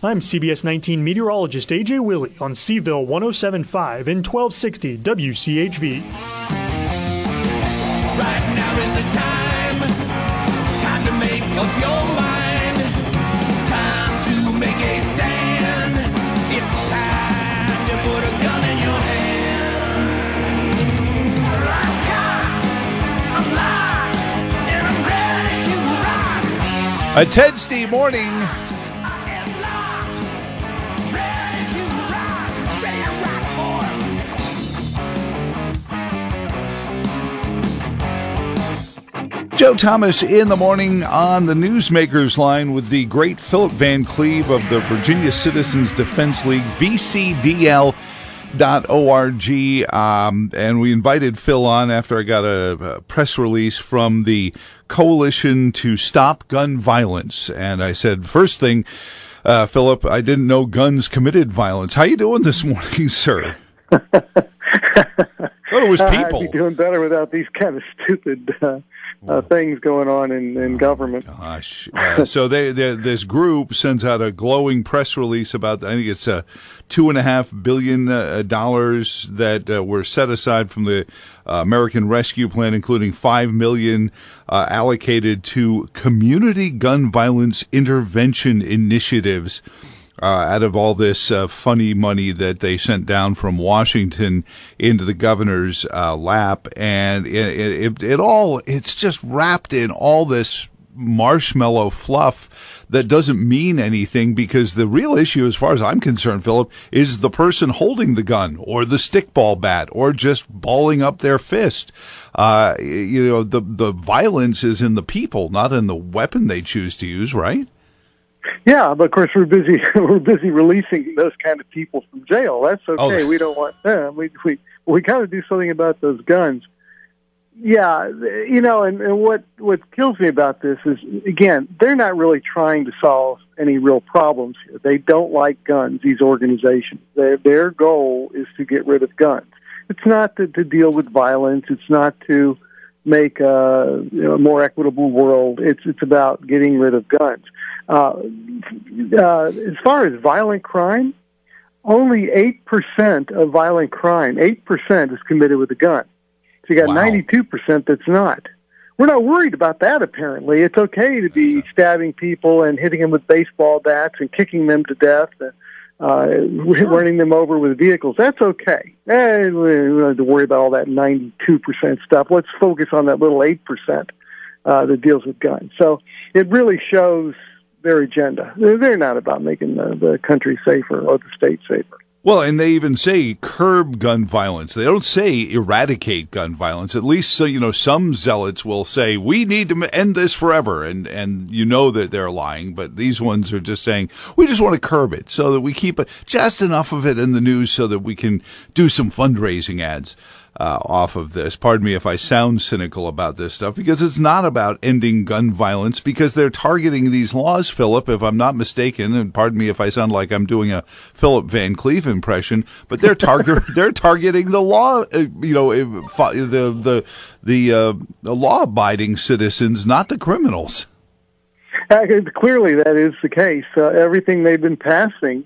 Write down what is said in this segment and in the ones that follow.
I'm CBS 19 meteorologist A.J. Willey on Seaville 107.5 and 1260 WCHV. Right now is the time to make up your mind, time to make a stand, it's time to put a gun in your hand. I'm cocked, I'm locked, and I'm ready to rock. A Tuesday morning. Joe Thomas in the morning on the Newsmakers line with the great Philip Van Cleave of the Virginia Citizens Defense League, VCDL.org. And we invited Phil on after I got a press release from the Coalition to Stop Gun Violence. And I said, first thing, Philip, I didn't know guns committed violence. How you doing this morning, sir? I thought it was people. I'd be doing better without these kind of stupid things going on in government. Gosh. So this group sends out a glowing press release about, I think it's $2.5 billion that were set aside from the American Rescue Plan, including $5 million allocated to community gun violence intervention initiatives. Out of all this funny money that they sent down from Washington into the governor's lap, and it's just wrapped in all this marshmallow fluff that doesn't mean anything, because the real issue, as far as I'm concerned, Philip, is the person holding the gun or the stickball bat or just balling up their fist. The violence is in the people, not in the weapon they choose to use, right? Yeah, but of course we're busy releasing those kind of people from jail. That's okay. Oh. We don't want them. We got to do something about those guns. Yeah, you know, and what kills me about this is, again, they're not really trying to solve any real problems here. They don't like guns, these organizations. Their goal is to get rid of guns. It's not to deal with violence. It's not to make a more equitable world. It's about getting rid of guns. As far as violent crime, only 8% of violent crime, 8% is committed with a gun. So you got 92% that's not. We're not worried about that, apparently. It's okay to be stabbing people and hitting them with baseball bats and kicking them to death and running them over with vehicles. That's okay. Hey, we don't have to worry about all that 92% stuff. Let's focus on that little 8% that deals with guns. So it really shows their agenda. They're not about making the country safer or the state safer. Well, and they even say curb gun violence. They don't say eradicate gun violence. At least, so, you know, some zealots will say, we need to end this forever. And you know that they're lying, but these ones are just saying, we just want to curb it so that we keep just enough of it in the news so that we can do some fundraising ads off of this. Pardon me if I sound cynical about this stuff, because it's not about ending gun violence, because they're targeting these laws, Philip, if I'm not mistaken, and pardon me if I sound like I'm doing a Philip Van Cleave impression, but they're targeting the law, the law-abiding citizens, not the criminals. Clearly that is the case. Everything they've been passing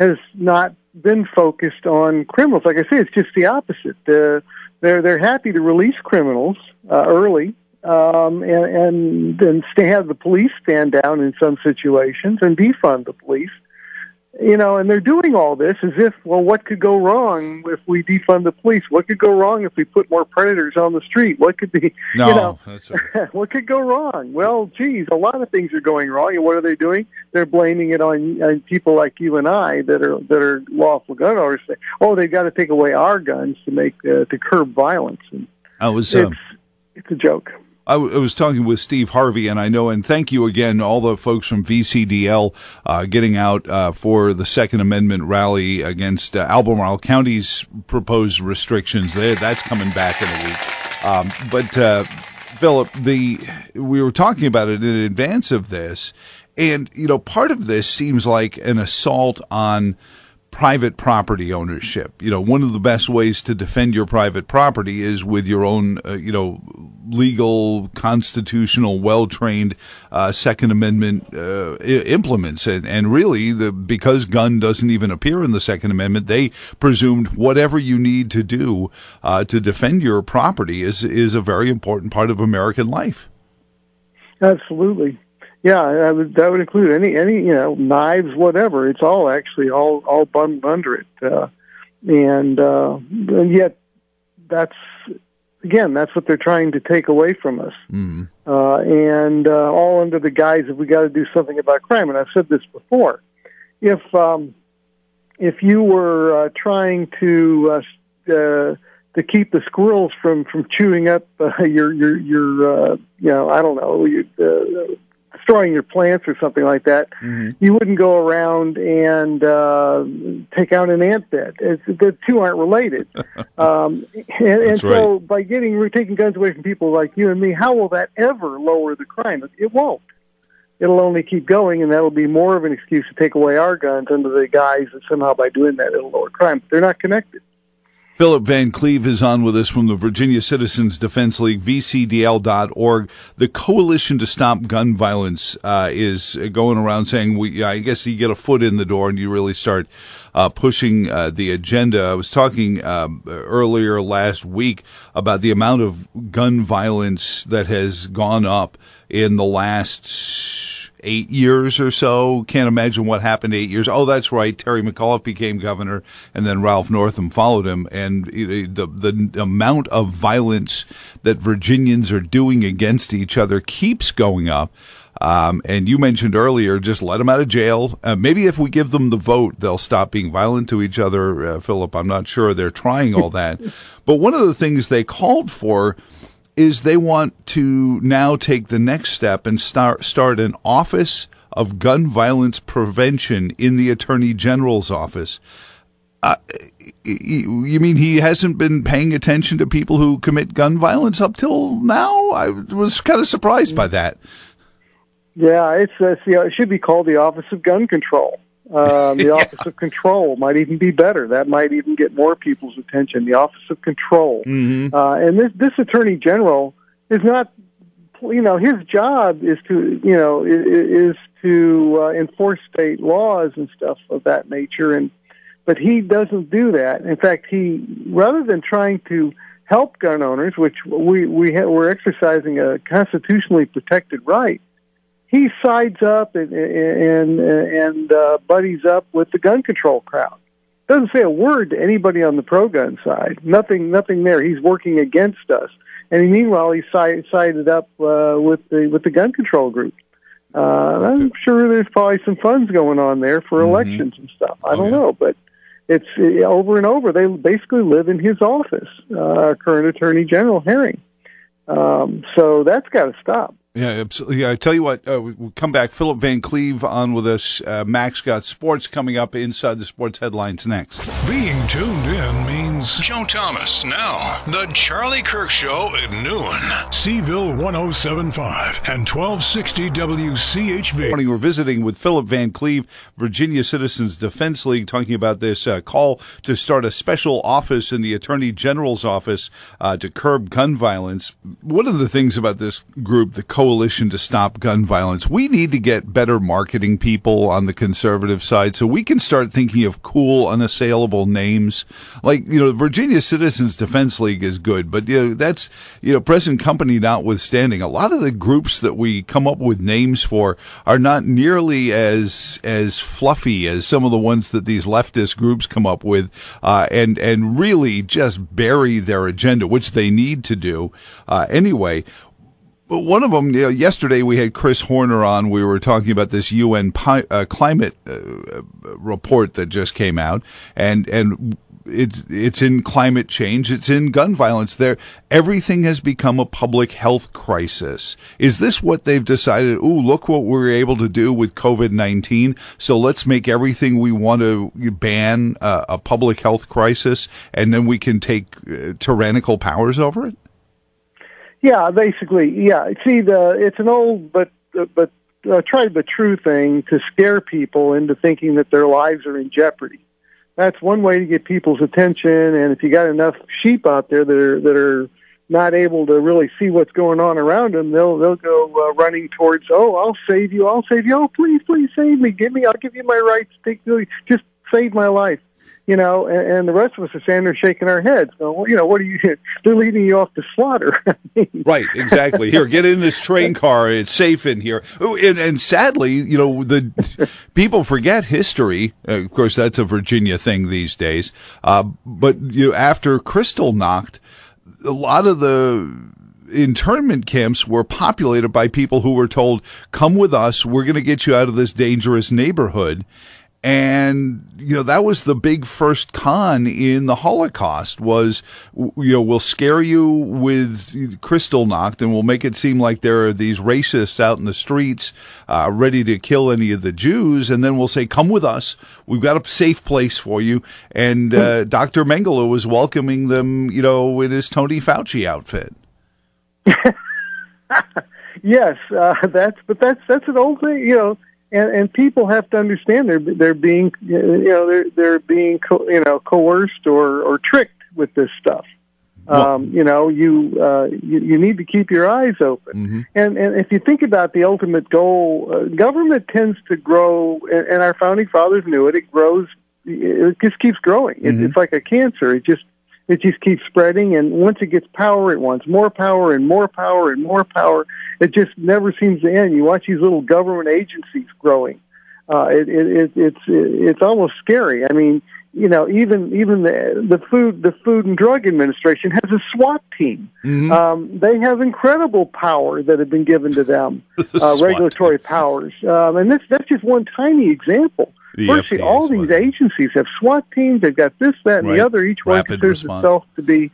has not been focused on criminals. Like I say, it's just the opposite. They're happy to release criminals early and have the police stand down in some situations and defund the police. You know, and they're doing all this as if, well, what could go wrong if we defund the police? What could go wrong if we put more predators on the street? What could be, what could go wrong? Well, geez, a lot of things are going wrong. And what are they doing? They're blaming it on people like you and I that are lawful gun owners. Oh, they've got to take away our guns to make to curb violence. And it's a joke. I was talking with Steve Harvey, and I know, and thank you again, all the folks from VCDL getting out for the Second Amendment rally against Albemarle County's proposed restrictions. That's coming back in a week. But Philip, we were talking about it in advance of this, and you know, part of this seems like an assault on private property ownership. You know, one of the best ways to defend your private property is with your own, legal, constitutional, well-trained Second Amendment implements. And really, because gun doesn't even appear in the Second Amendment, they presumed whatever you need to do to defend your property is a very important part of American life. Absolutely. Yeah, that would include any knives, whatever. It's all actually all bundled under it, and yet that's what they're trying to take away from us, mm-hmm. and all under the guise of we got to do something about crime. And I've said this before: if you were trying to keep the squirrels from chewing up destroying your plants or something like that, mm-hmm. you wouldn't go around and take out an ant bed. The two aren't related. And so right. By taking guns away from people like you and me, how will that ever lower the crime? It won't. It'll only keep going, and that'll be more of an excuse to take away our guns under the guise that somehow by doing that it'll lower crime. They're not connected. Philip Van Cleave is on with us from the Virginia Citizens Defense League, VCDL.org. The Coalition to Stop Gun Violence is going around saying, I guess you get a foot in the door and you really start pushing the agenda. I was talking earlier last week about the amount of gun violence that has gone up in the last 8 years or so. Can't imagine what happened 8 years. Oh, that's right. Terry McAuliffe became governor, and then Ralph Northam followed him. And the amount of violence that Virginians are doing against each other keeps going up. And you mentioned earlier, just let them out of jail. Maybe if we give them the vote, they'll stop being violent to each other. Philip, I'm not sure. They're trying all that. But one of the things they called for is they want to now take the next step and start an Office of Gun Violence Prevention in the Attorney General's office. You mean he hasn't been paying attention to people who commit gun violence up till now? I was kind of surprised by that. Yeah, it should be called the Office of Gun Control. The Office of Control might even be better. That might even get more people's attention. The Office of Control, mm-hmm. And this Attorney General is not. His job is to enforce state laws and stuff of that nature, but he doesn't do that. In fact, rather than trying to help gun owners, which we're exercising a constitutionally protected right, he sides up and buddies up with the gun control crowd. Doesn't say a word to anybody on the pro-gun side. Nothing there. He's working against us. And meanwhile, he sided up with the gun control group. I'm sure there's probably some funds going on there for mm-hmm. elections and stuff. I don't know, but it's over and over. They basically live in his office. Our current Attorney General Herring. So that's got to stop. Yeah, absolutely. Yeah, I tell you what, we'll come back. Philip Van Cleave on with us. Max got sports coming up inside the sports headlines next. Being tuned in means Joe Thomas now. The Charlie Kirk Show at noon. Seaville 107.5 and 1260 WCHV. Morning, we're visiting with Philip Van Cleave, Virginia Citizens Defense League, talking about this call to start a special office in the Attorney General's office to curb gun violence. One of the things about this group, the Coalition to Stop Gun Violence, we need to get better marketing people on the conservative side so we can start thinking of cool, unassailable names. Like, Virginia Citizens Defense League is good, but that's, present company notwithstanding, a lot of the groups that we come up with names for are not nearly as fluffy as some of the ones that these leftist groups come up with, and really just bury their agenda, which they need to do anyway. But one of them, yesterday we had Chris Horner on. We were talking about this UN climate report that just came out, and it's in climate change, it's in gun violence. There, everything has become a public health crisis. Is this what they've decided? Ooh, look what we're able to do with COVID-19. So let's make everything we want to ban a public health crisis, and then we can take tyrannical powers over it. Yeah, basically, yeah. See, it's an old but tried but true thing to scare people into thinking that their lives are in jeopardy. that's one way to get people's attention. And if you got enough sheep out there that are not able to really see what's going on around them, they'll go running towards, oh, I'll save you, oh, please save me, give me, I'll give you my rights, just save my life, and the rest of us are standing there shaking our heads, so, what are you, they're leading you off to slaughter. Right, exactly. Here, get in this train car, it's safe in here. Ooh, and sadly, the people forget history. Of course, that's a Virginia thing these days, but after Kristallnacht, a lot of the internment camps were populated by people who were told, come with us, we're going to get you out of this dangerous neighborhood. And, that was the big first con in the Holocaust was, we'll scare you with Kristallnacht and we'll make it seem like there are these racists out in the streets ready to kill any of the Jews. And then we'll say, come with us. We've got a safe place for you. And Dr. Mengele was welcoming them, in his Tony Fauci outfit. Yes, that's an old thing, And people have to understand they're being coerced or tricked with this stuff. You need to keep your eyes open. Mm-hmm. And if you think about the ultimate goal, government tends to grow, and our founding fathers knew it. It grows. It just keeps growing. Mm-hmm. It's like a cancer. It just keeps spreading, and once it gets power, it wants more power and more power and more power. It just never seems to end. You watch these little government agencies growing. It's almost scary. I mean, even the Food and Drug Administration has a SWAT team. Mm-hmm. They have incredible power that have been given to them, regulatory powers. And that's just one tiny example. Virtually all these agencies have SWAT teams. They've got this, that, and the other. Each one considers itself to be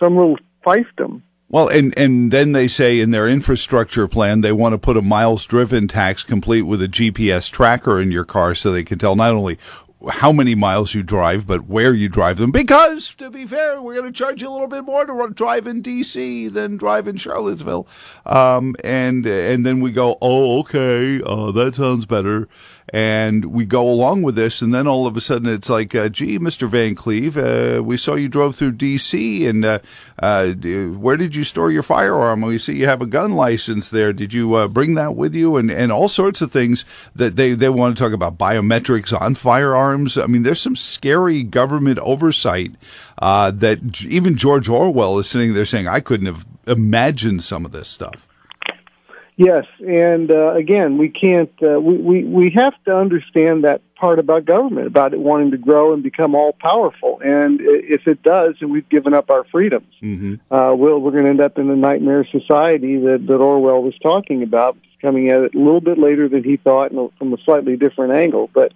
some little fiefdom. Well, and then they say in their infrastructure plan they want to put a miles-driven tax complete with a GPS tracker in your car so they can tell not only how many miles you drive but where you drive them. Because, to be fair, we're going to charge you a little bit more to drive in D.C. than drive in Charlottesville. And then we go, oh, okay, that sounds better. And we go along with this, and then all of a sudden it's like, gee, Mr. Van Cleave, we saw you drove through D.C., and where did you store your firearm? We see you have a gun license there. Did you bring that with you? And all sorts of things that they want to talk about, biometrics on firearms. I mean, there's some scary government oversight that even George Orwell is sitting there saying, I couldn't have imagined some of this stuff. Yes, and again, we can't. We have to understand that part about government, about it wanting to grow and become all powerful. And if it does, and we've given up our freedoms, mm-hmm. We're going to end up in the nightmare society that Orwell was talking about, coming at it a little bit later than he thought, and from a slightly different angle. But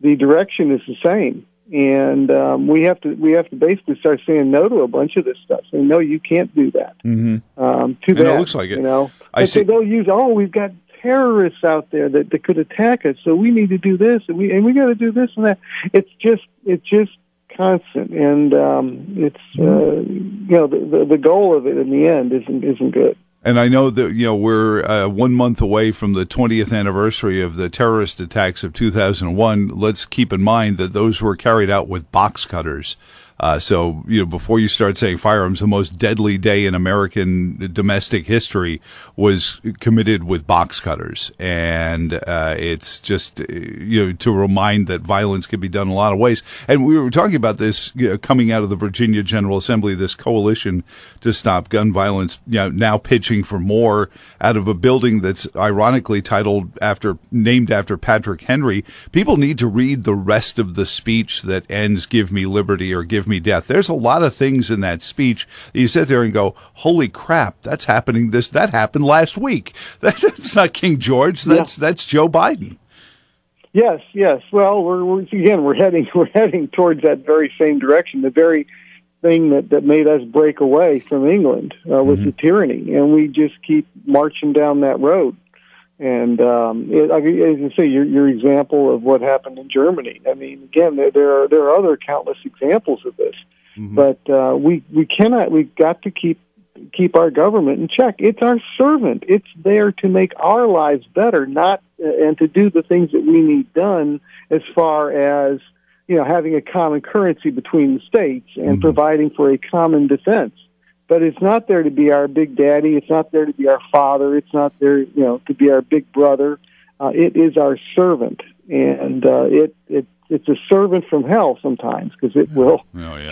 the direction is the same, and we have to basically start saying no to a bunch of this stuff. Saying no, you can't do that. Mm-hmm. Too bad. And it looks like it. I see. They'll use, we've got terrorists out there that could attack us, so we need to do this, and we got to do this and that. It's just constant, and the goal of it in the end isn't good. And I know that, we're 1 month away from the 20th anniversary of the terrorist attacks of 2001. Let's keep in mind that those were carried out with box cutters. So, before you start saying firearms, the most deadly day in American domestic history was committed with box cutters. And it's just, to remind that violence can be done in a lot of ways. And we were talking about this coming out of the Virginia General Assembly, this coalition to stop gun violence, now pitching for more out of a building that's ironically named after Patrick Henry. People need to read the rest of the speech that ends, "Give me liberty or give me death." There's a lot of things in that speech that you sit there and go, holy crap, that's happening. That happened last week. That's not King George. That's Joe Biden. Yes. Well, we're heading towards that very same direction. The very thing that made us break away from England was mm-hmm. the tyranny. And we just keep marching down that road. And as you say, your example of what happened in Germany. I mean, again, there are other countless examples of this. Mm-hmm. But we cannot. We've got to keep our government in check. It's our servant. It's there to make our lives better, not and to do the things that we need done as far as you know, having a common currency between the states and providing for a common defense. But it's not there to be our big daddy. It's not there to be our father. It's not there, you know, to be our big brother. It is our servant, and it's a servant from hell sometimes, because it will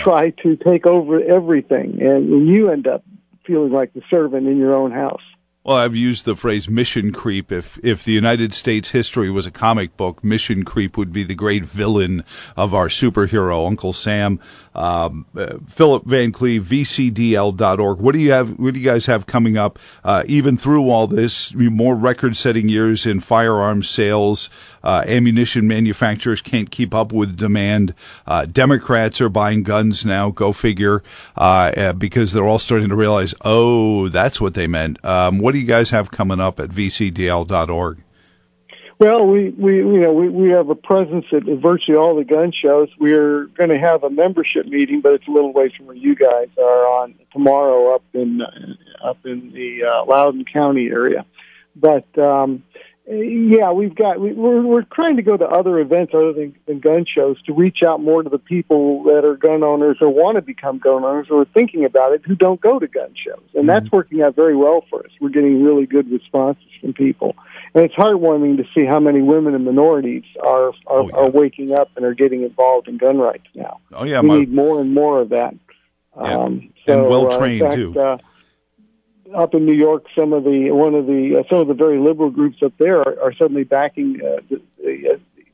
try to take over everything, and you end up feeling like the servant in your own house. Well, I've used the phrase mission creep. If the United States history was a comic book, mission creep would be the great villain of our superhero, Uncle Sam. Philip Van Cleave, vcdl.org. What do you have? What do you guys have coming up? Even through all this, more record-setting years in firearms sales. Ammunition manufacturers can't keep up with demand. Democrats are buying guns now. Go figure, because they're all starting to realize, oh, that's what they meant. What do you guys have coming up at vcdl.org? Well, we have a presence at virtually all the gun shows. We're going to have a membership meeting, but it's a little ways from where you guys are on tomorrow up in the Loudoun County area. But yeah, we're trying to go to other events other than gun shows to reach out more to the people that are gun owners or want to become gun owners or are thinking about it who don't go to gun shows, and that's working out very well for us. We're getting really good responses from people. And it's heartwarming to see how many women and minorities are waking up and are getting involved in gun rights now. Oh yeah, we need more and more of that. Yeah. So, and well trained too. Up in New York, some of the very liberal groups up there are suddenly backing,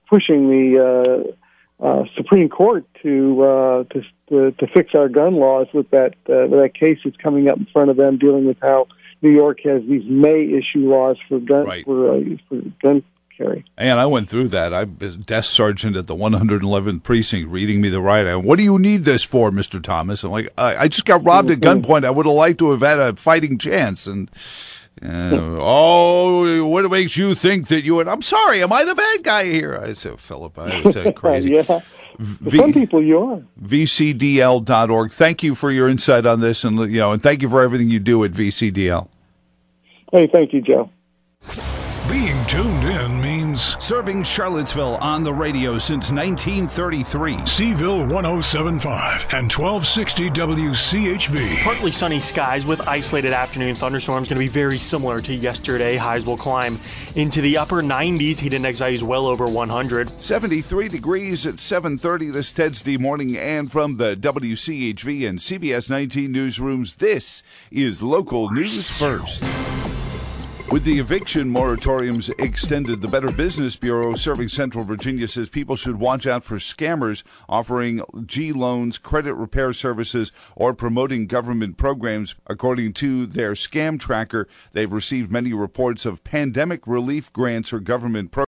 pushing the Supreme Court to fix our gun laws with that case that's coming up in front of them dealing with how New York has these May issue laws for gun for gun carry. And I went through that. I was desk sergeant at the 111th Precinct reading me the riot act. What do you need this for, Mr. Thomas? I'm like, I just got robbed at gunpoint. I would have liked to have had a fighting chance. And, what makes you think that you would? I'm sorry, am I the bad guy here? I said, Philip, I said crazy. Yeah. Some people you are. VCDL.org. Thank you for your insight on this, and and thank you for everything you do at VCDL. Hey, thank you, Joe. Being tuned in means serving Charlottesville on the radio since 1933. Seaville 107.5 and 1260 WCHV. Partly sunny skies with isolated afternoon thunderstorms. Going to be very similar to yesterday. Highs will climb into the upper 90s. Heat index values well over 100. 73 degrees at 7:30 this Tuesday morning. And from the WCHV and CBS 19 newsrooms, this is Local News First. With the eviction moratoriums extended, the Better Business Bureau serving Central Virginia says people should watch out for scammers offering G loans, credit repair services, or promoting government programs. According to their scam tracker, they've received many reports of pandemic relief grants or government programs.